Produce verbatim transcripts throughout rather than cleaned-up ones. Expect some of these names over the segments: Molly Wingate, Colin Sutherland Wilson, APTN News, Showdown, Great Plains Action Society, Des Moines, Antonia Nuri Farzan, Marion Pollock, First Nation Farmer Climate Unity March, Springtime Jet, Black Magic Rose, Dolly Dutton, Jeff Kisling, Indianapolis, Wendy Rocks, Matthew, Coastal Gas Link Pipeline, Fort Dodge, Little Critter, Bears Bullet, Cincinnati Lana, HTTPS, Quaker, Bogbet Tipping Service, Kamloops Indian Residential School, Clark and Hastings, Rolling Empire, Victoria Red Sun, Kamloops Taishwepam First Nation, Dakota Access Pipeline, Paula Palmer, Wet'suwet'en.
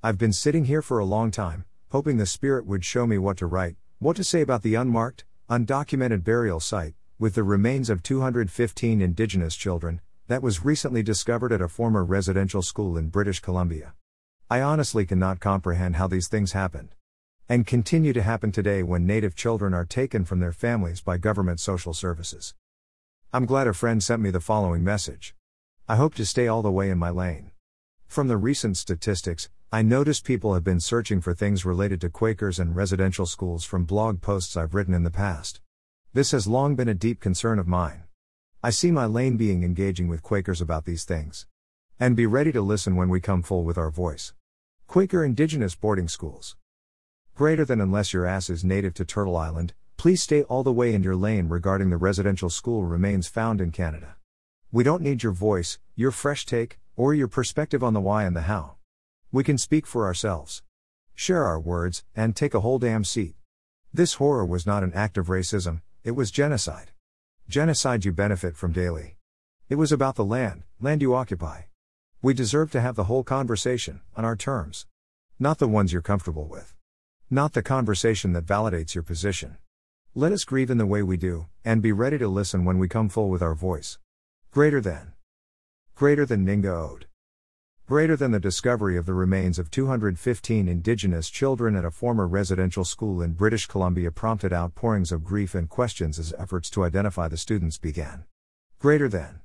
I've been sitting here for a long time, hoping the Spirit would show me what to write, what to say about the unmarked, undocumented burial site, with the remains of two hundred fifteen Indigenous children, that was recently discovered at a former residential school in British Columbia. I honestly cannot comprehend how these things happened. And continue to happen today when Native children are taken from their families by government social services. I'm glad a friend sent me the following message. I hope to stay all the way in my lane. From the recent statistics, I noticed people have been searching for things related to Quakers and residential schools from blog posts I've written in the past. This has long been a deep concern of mine. I see my lane being engaging with Quakers about these things. And be ready to listen when we come full with our voice. Quaker Indigenous boarding schools. Greater than unless your ass is native to Turtle Island, please stay all the way in your lane regarding the residential school remains found in Canada. We don't need your voice, your fresh take, or your perspective on the why and the how. We can speak for ourselves. Share our words, and take a whole damn seat. This horror was not an act of racism, it was genocide. Genocide you benefit from daily. It was about the land, land you occupy. We deserve to have the whole conversation, on our terms. Not the ones you're comfortable with. Not the conversation that validates your position. Let us grieve in the way we do, and be ready to listen when we come full with our voice. Greater than. Greater than Ninga Ode. Greater than the discovery of the remains of two hundred fifteen Indigenous children at a former residential school in British Columbia prompted outpourings of grief and questions as efforts to identify the students began. Greater than.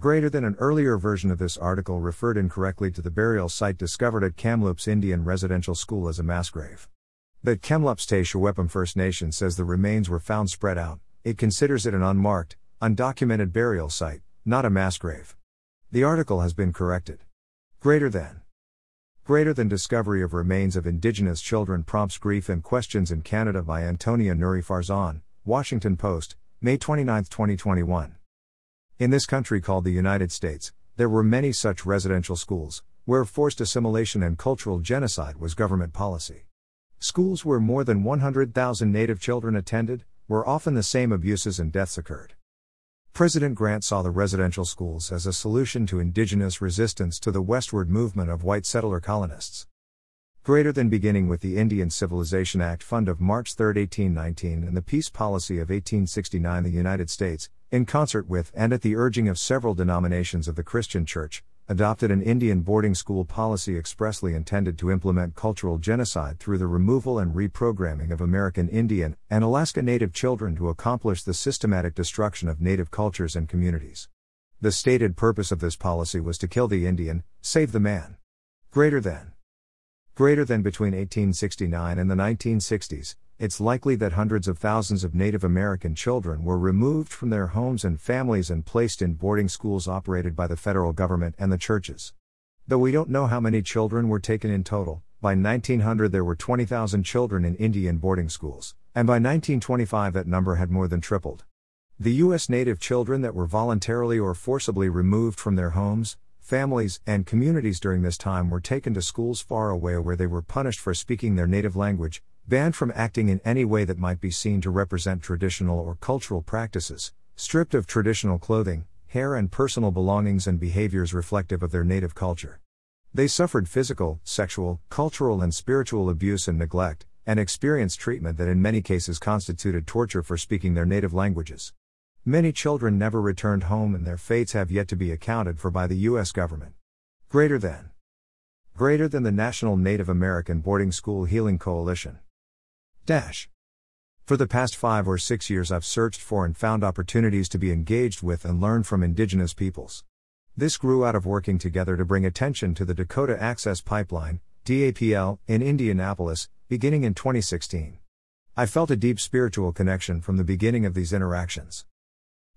Greater than an earlier version of this article referred incorrectly to the burial site discovered at Kamloops Indian Residential School as a mass grave. That Kamloops Taishwepam First Nation says the remains were found spread out, it considers it an unmarked, undocumented burial site, not a mass grave. The article has been corrected. Greater than. Greater than discovery of remains of Indigenous children prompts grief and questions in Canada by Antonia Nuri Farzan, Washington Post, May twenty-ninth, twenty twenty-one. In this country called the United States, there were many such residential schools, where forced assimilation and cultural genocide was government policy. Schools where more than one hundred thousand Native children attended, where often the same abuses and deaths occurred. President Grant saw the residential schools as a solution to Indigenous resistance to the westward movement of white settler colonists. Greater than beginning with the Indian Civilization Act Fund of March third, eighteen nineteen and the Peace Policy of eighteen sixty-nine the United States, in concert with and at the urging of several denominations of the Christian Church, adopted an Indian boarding school policy expressly intended to implement cultural genocide through the removal and reprogramming of American Indian and Alaska Native children to accomplish the systematic destruction of Native cultures and communities. The stated purpose of this policy was to kill the Indian, save the man. Greater than. Greater than between eighteen sixty-nine and the nineteen sixties, it's likely that hundreds of thousands of Native American children were removed from their homes and families and placed in boarding schools operated by the federal government and the churches. Though we don't know how many children were taken in total, by nineteen hundred there were twenty thousand children in Indian boarding schools, and by nineteen twenty-five that number had more than tripled. The U S Native children that were voluntarily or forcibly removed from their homes, families, and communities during this time were taken to schools far away where they were punished for speaking their native language, banned from acting in any way that might be seen to represent traditional or cultural practices, stripped of traditional clothing, hair and personal belongings and behaviors reflective of their native culture. They suffered physical, sexual, cultural and spiritual abuse and neglect, and experienced treatment that in many cases constituted torture for speaking their native languages. Many children never returned home and their fates have yet to be accounted for by the U S government. Greater than. Greater than the National Native American Boarding School Healing Coalition. Dash. For the past five or six years I've searched for and found opportunities to be engaged with and learn from Indigenous peoples. This grew out of working together to bring attention to the Dakota Access Pipeline, D A P L, in Indianapolis, beginning in twenty sixteen. I felt a deep spiritual connection from the beginning of these interactions.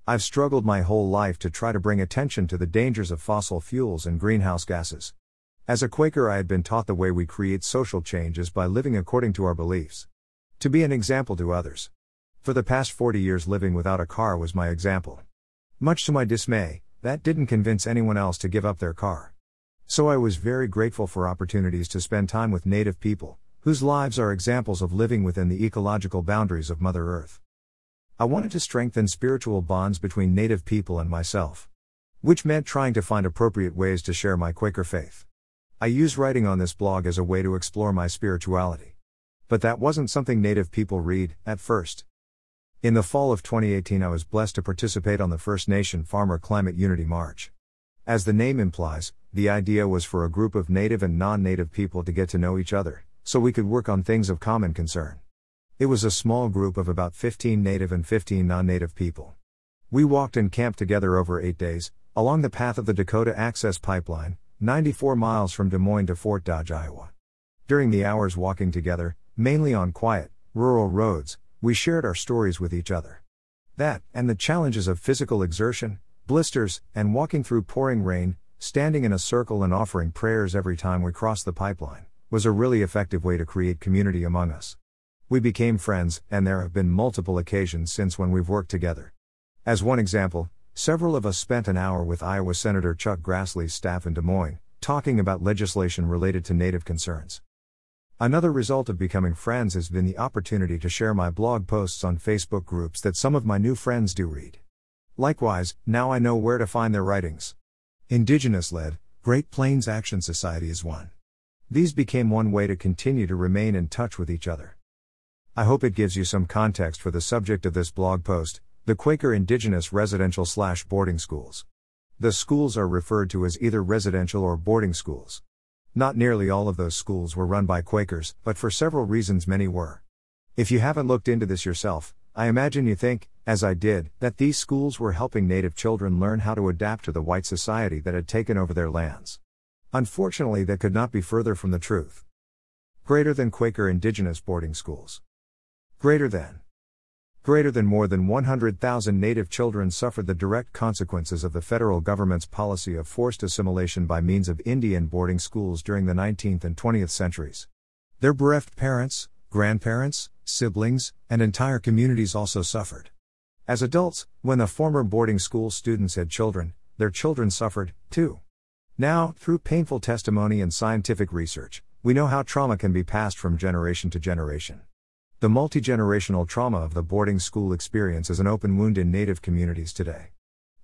I've struggled my whole life to try to bring attention to the dangers of fossil fuels and greenhouse gases. As a Quaker I had been taught the way we create social change is by living according to our beliefs. To be an example to others. For the past forty years living without a car was my example. Much to my dismay, that didn't convince anyone else to give up their car. So I was very grateful for opportunities to spend time with Native people, whose lives are examples of living within the ecological boundaries of Mother Earth. I wanted to strengthen spiritual bonds between Native people and myself. Which meant trying to find appropriate ways to share my Quaker faith. I I use writing on this blog as a way to explore my spirituality. But that wasn't something Native people read, at first. In the fall of twenty eighteen, I was blessed to participate on the First Nation Farmer Climate Unity March. As the name implies, the idea was for a group of Native and non-Native people to get to know each other, so we could work on things of common concern. It was a small group of about fifteen Native and fifteen non-Native people. We walked and camped together over eight days, along the path of the Dakota Access Pipeline, ninety-four miles from Des Moines to Fort Dodge, Iowa. During the hours walking together, mainly on quiet, rural roads, we shared our stories with each other. That, and the challenges of physical exertion, blisters, and walking through pouring rain, standing in a circle and offering prayers every time we crossed the pipeline, was a really effective way to create community among us. We became friends, and there have been multiple occasions since when we've worked together. As one example, several of us spent an hour with Iowa Senator Chuck Grassley's staff in Des Moines, talking about legislation related to Native concerns. Another result of becoming friends has been the opportunity to share my blog posts on Facebook groups that some of my new friends do read. Likewise, now I know where to find their writings. Indigenous-led, Great Plains Action Society is one. These became one way to continue to remain in touch with each other. I hope it gives you some context for the subject of this blog post, the Quaker Indigenous Residential slash Boarding Schools. The schools are referred to as either residential or boarding schools. Not nearly all of those schools were run by Quakers, but for several reasons many were. If you haven't looked into this yourself, I imagine you think, as I did, that these schools were helping Native children learn how to adapt to the white society that had taken over their lands. Unfortunately, that could not be further from the truth. Greater than Quaker Indigenous boarding schools. Greater than. Greater than more than one hundred thousand Native children suffered the direct consequences of the federal government's policy of forced assimilation by means of Indian boarding schools during the nineteenth and twentieth centuries. Their bereft parents, grandparents, siblings, and entire communities also suffered. As adults, when the former boarding school students had children, their children suffered, too. Now, through painful testimony and scientific research, we know how trauma can be passed from generation to generation. The multi-generational trauma of the boarding school experience is an open wound in Native communities today.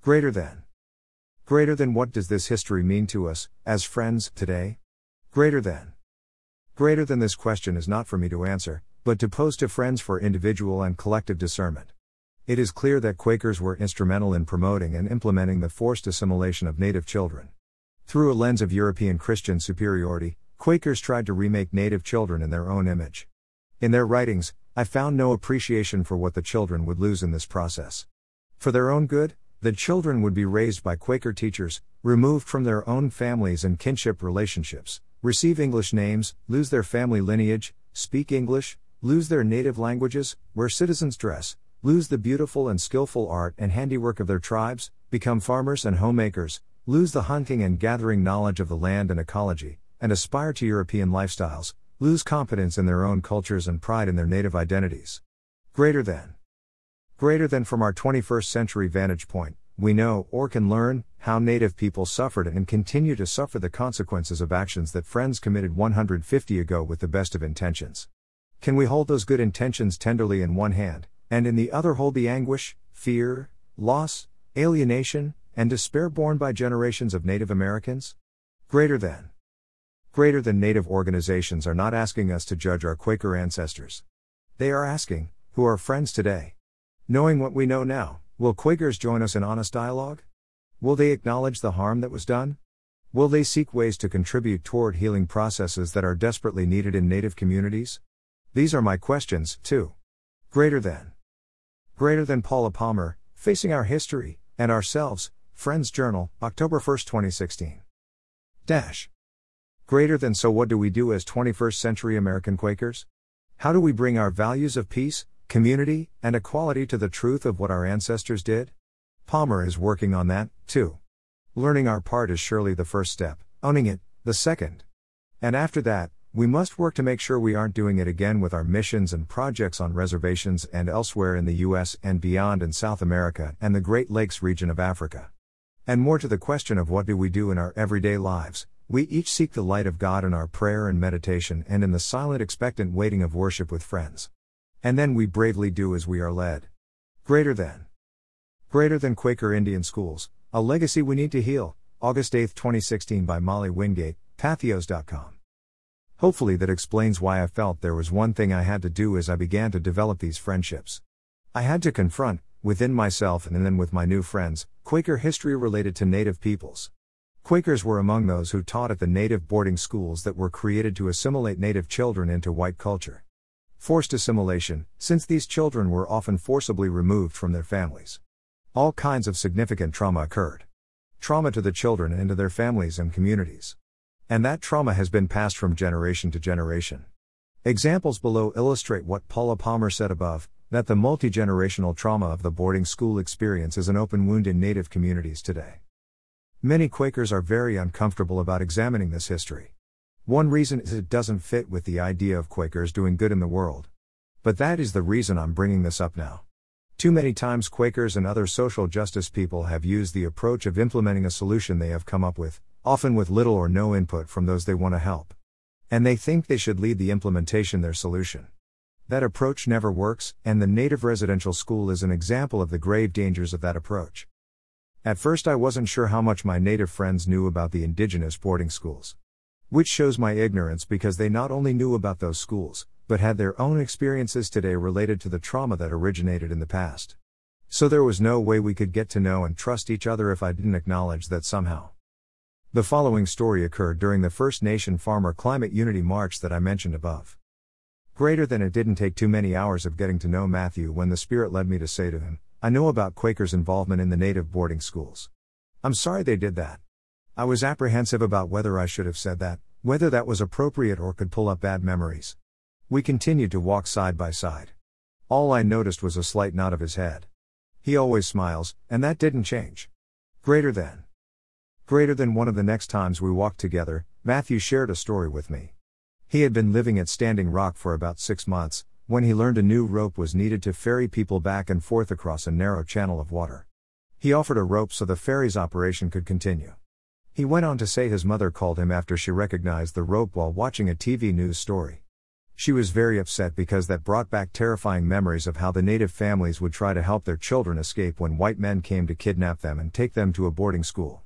Greater than. Greater than what does this history mean to us, as friends, today? Greater than. Greater than this question is not for me to answer, but to pose to friends for individual and collective discernment. It is clear that Quakers were instrumental in promoting and implementing the forced assimilation of Native children. Through a lens of European Christian superiority, Quakers tried to remake Native children in their own image. In their writings, I found no appreciation for what the children would lose in this process. For their own good, the children would be raised by Quaker teachers, removed from their own families and kinship relationships, receive English names, lose their family lineage, speak English, lose their native languages, wear citizens' dress, lose the beautiful and skillful art and handiwork of their tribes, become farmers and homemakers, lose the hunting and gathering knowledge of the land and ecology, and aspire to European lifestyles, lose competence in their own cultures and pride in their native identities. Greater than. Greater than from our twenty-first century vantage point, we know, or can learn, how Native people suffered and continue to suffer the consequences of actions that friends committed one hundred fifty years ago with the best of intentions. Can we hold those good intentions tenderly in one hand, and in the other hold the anguish, fear, loss, alienation, and despair borne by generations of Native Americans? Greater than. Greater than Native organizations are not asking us to judge our Quaker ancestors. They are asking, who are friends today? Knowing what we know now, will Quakers join us in honest dialogue? Will they acknowledge the harm that was done? Will they seek ways to contribute toward healing processes that are desperately needed in Native communities? These are my questions, too. Greater than. Greater than Paula Palmer, Facing Our History, and Ourselves, Friends Journal, October first, twenty sixteen. Dash. Greater than so what do we do as twenty-first century American Quakers? How do we bring our values of peace, community, and equality to the truth of what our ancestors did? Palmer is working on that, too. Learning our part is surely the first step, owning it, the second. And after that, we must work to make sure we aren't doing it again with our missions and projects on reservations and elsewhere in the U S and beyond in South America and the Great Lakes region of Africa. And more to the question of what do we do in our everyday lives, we each seek the light of God in our prayer and meditation and in the silent expectant waiting of worship with friends. And then we bravely do as we are led. Greater than. Greater than Quaker Indian Schools, A Legacy We Need to Heal, August eighth, twenty sixteen by Molly Wingate, Pathos dot com. Hopefully that explains why I felt there was one thing I had to do as I began to develop these friendships. I had to confront, within myself and then with my new friends, Quaker history related to Native peoples. Quakers were among those who taught at the Native boarding schools that were created to assimilate Native children into white culture. Forced assimilation, since these children were often forcibly removed from their families. All kinds of significant trauma occurred. Trauma to the children and to their families and communities. And that trauma has been passed from generation to generation. Examples below illustrate what Paula Palmer said above, that the multi-generational trauma of the boarding school experience is an open wound in Native communities today. Many Quakers are very uncomfortable about examining this history. One reason is it doesn't fit with the idea of Quakers doing good in the world. But that is the reason I'm bringing this up now. Too many times Quakers and other social justice people have used the approach of implementing a solution they have come up with, often with little or no input from those they want to help. And they think they should lead the implementation of their solution. That approach never works, and the Native Residential School is an example of the grave dangers of that approach. At first I wasn't sure how much my Native friends knew about the Indigenous boarding schools. Which shows my ignorance because they not only knew about those schools, but had their own experiences today related to the trauma that originated in the past. So there was no way we could get to know and trust each other if I didn't acknowledge that somehow. The following story occurred during the First Nation Farmer Climate Unity March that I mentioned above. Greater than it didn't take too many hours of getting to know Matthew when the Spirit led me to say to him, I know about Quakers' involvement in the Native boarding schools. I'm sorry they did that. I was apprehensive about whether I should have said that, whether that was appropriate or could pull up bad memories. We continued to walk side by side. All I noticed was a slight nod of his head. He always smiles, and that didn't change. Greater than. Greater than one of the next times we walked together, Matthew shared a story with me. He had been living at Standing Rock for about six months, when he learned a new rope was needed to ferry people back and forth across a narrow channel of water. He offered a rope so the ferry's operation could continue. He went on to say his mother called him after she recognized the rope while watching a T V news story. She was very upset because that brought back terrifying memories of how the Native families would try to help their children escape when white men came to kidnap them and take them to a boarding school.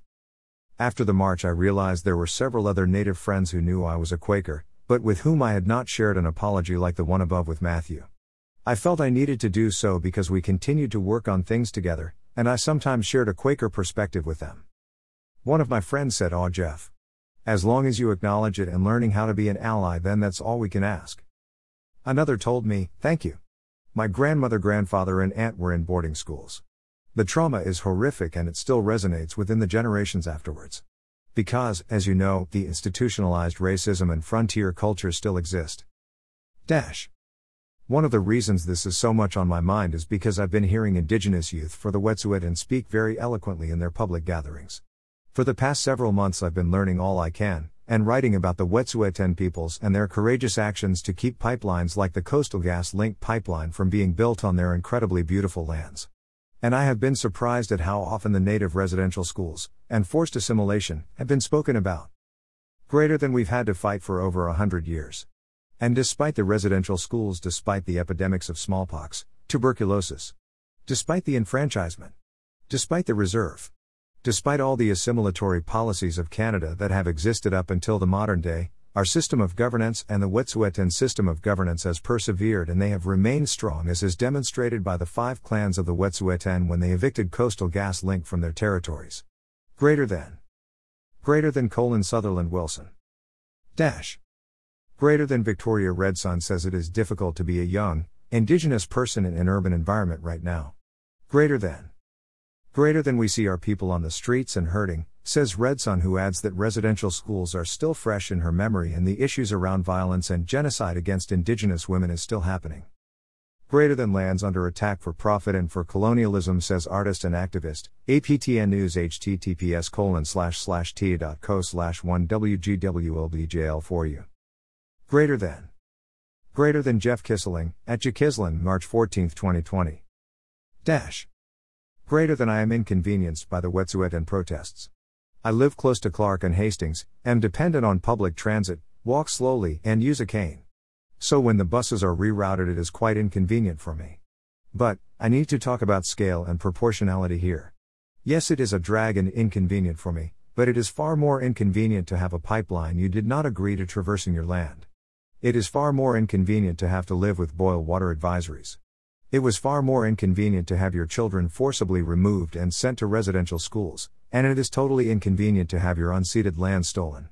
After the march I realized there were several other Native friends who knew I was a Quaker, but with whom I had not shared an apology like the one above with Matthew. I felt I needed to do so because we continued to work on things together, and I sometimes shared a Quaker perspective with them. One of my friends said, "Aw, Jeff. As long as you acknowledge it and learning how to be an ally, then that's all we can ask." Another told me, "Thank you. My grandmother, grandfather and aunt were in boarding schools. The trauma is horrific and it still resonates within the generations afterwards." Because, as you know, the institutionalized racism and frontier culture still exist. Dash. One of the reasons this is so much on my mind is because I've been hearing Indigenous youth for the Wet'suwet'en speak very eloquently in their public gatherings. For the past several months I've been learning all I can, and writing about the Wet'suwet'en peoples and their courageous actions to keep pipelines like the Coastal Gas Link Pipeline from being built on their incredibly beautiful lands. And I have been surprised at how often the Native residential schools, and forced assimilation, have been spoken about. Greater than we've had to fight for over a hundred years. And despite the residential schools, despite the epidemics of smallpox, tuberculosis. Despite the enfranchisement. Despite the reserve. Despite all the assimilatory policies of Canada that have existed up until the modern day, our system of governance and the Wet'suwet'en system of governance has persevered and they have remained strong, as is demonstrated by the five clans of the Wet'suwet'en when they evicted Coastal Gas Link from their territories. Greater than. Greater than Colin Sutherland Wilson. Dash. Greater than Victoria Red Sun says it is difficult to be a young, Indigenous person in an urban environment right now. Greater than. Greater than we see our people on the streets and hurting, says Red Sun, who adds that residential schools are still fresh in her memory and the issues around violence and genocide against Indigenous women is still happening. Greater than lands under attack for profit and for colonialism, says artist and activist, A P T N News, H T T P S colon slash slash t dot co slash one W G W L B J L four U. Greater than. Greater than Jeff Kisling, at Jeff Kisling, March fourteenth twenty twenty. Dash. Greater than I am inconvenienced by the Wet'suwet'en protests. I live close to Clark and Hastings, am dependent on public transit, walk slowly, and use a cane. So when the buses are rerouted it is quite inconvenient for me. But, I need to talk about scale and proportionality here. Yes, it is a drag and inconvenient for me, but it is far more inconvenient to have a pipeline you did not agree to traversing your land. It is far more inconvenient to have to live with boil water advisories. It was far more inconvenient to have your children forcibly removed and sent to residential schools, and it is totally inconvenient to have your unceded land stolen.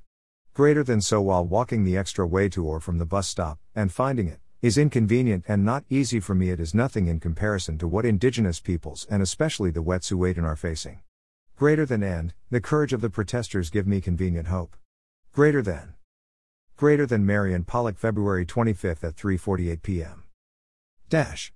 Greater than so, while walking the extra way to or from the bus stop, and finding it, is inconvenient and not easy for me. It is nothing in comparison to what Indigenous peoples and especially the Wet'suwet'en are facing. Greater than and, the courage of the protesters give me convenient hope. Greater than. Greater than Marion Pollock, February twenty-fifth at three forty-eight p m Dash.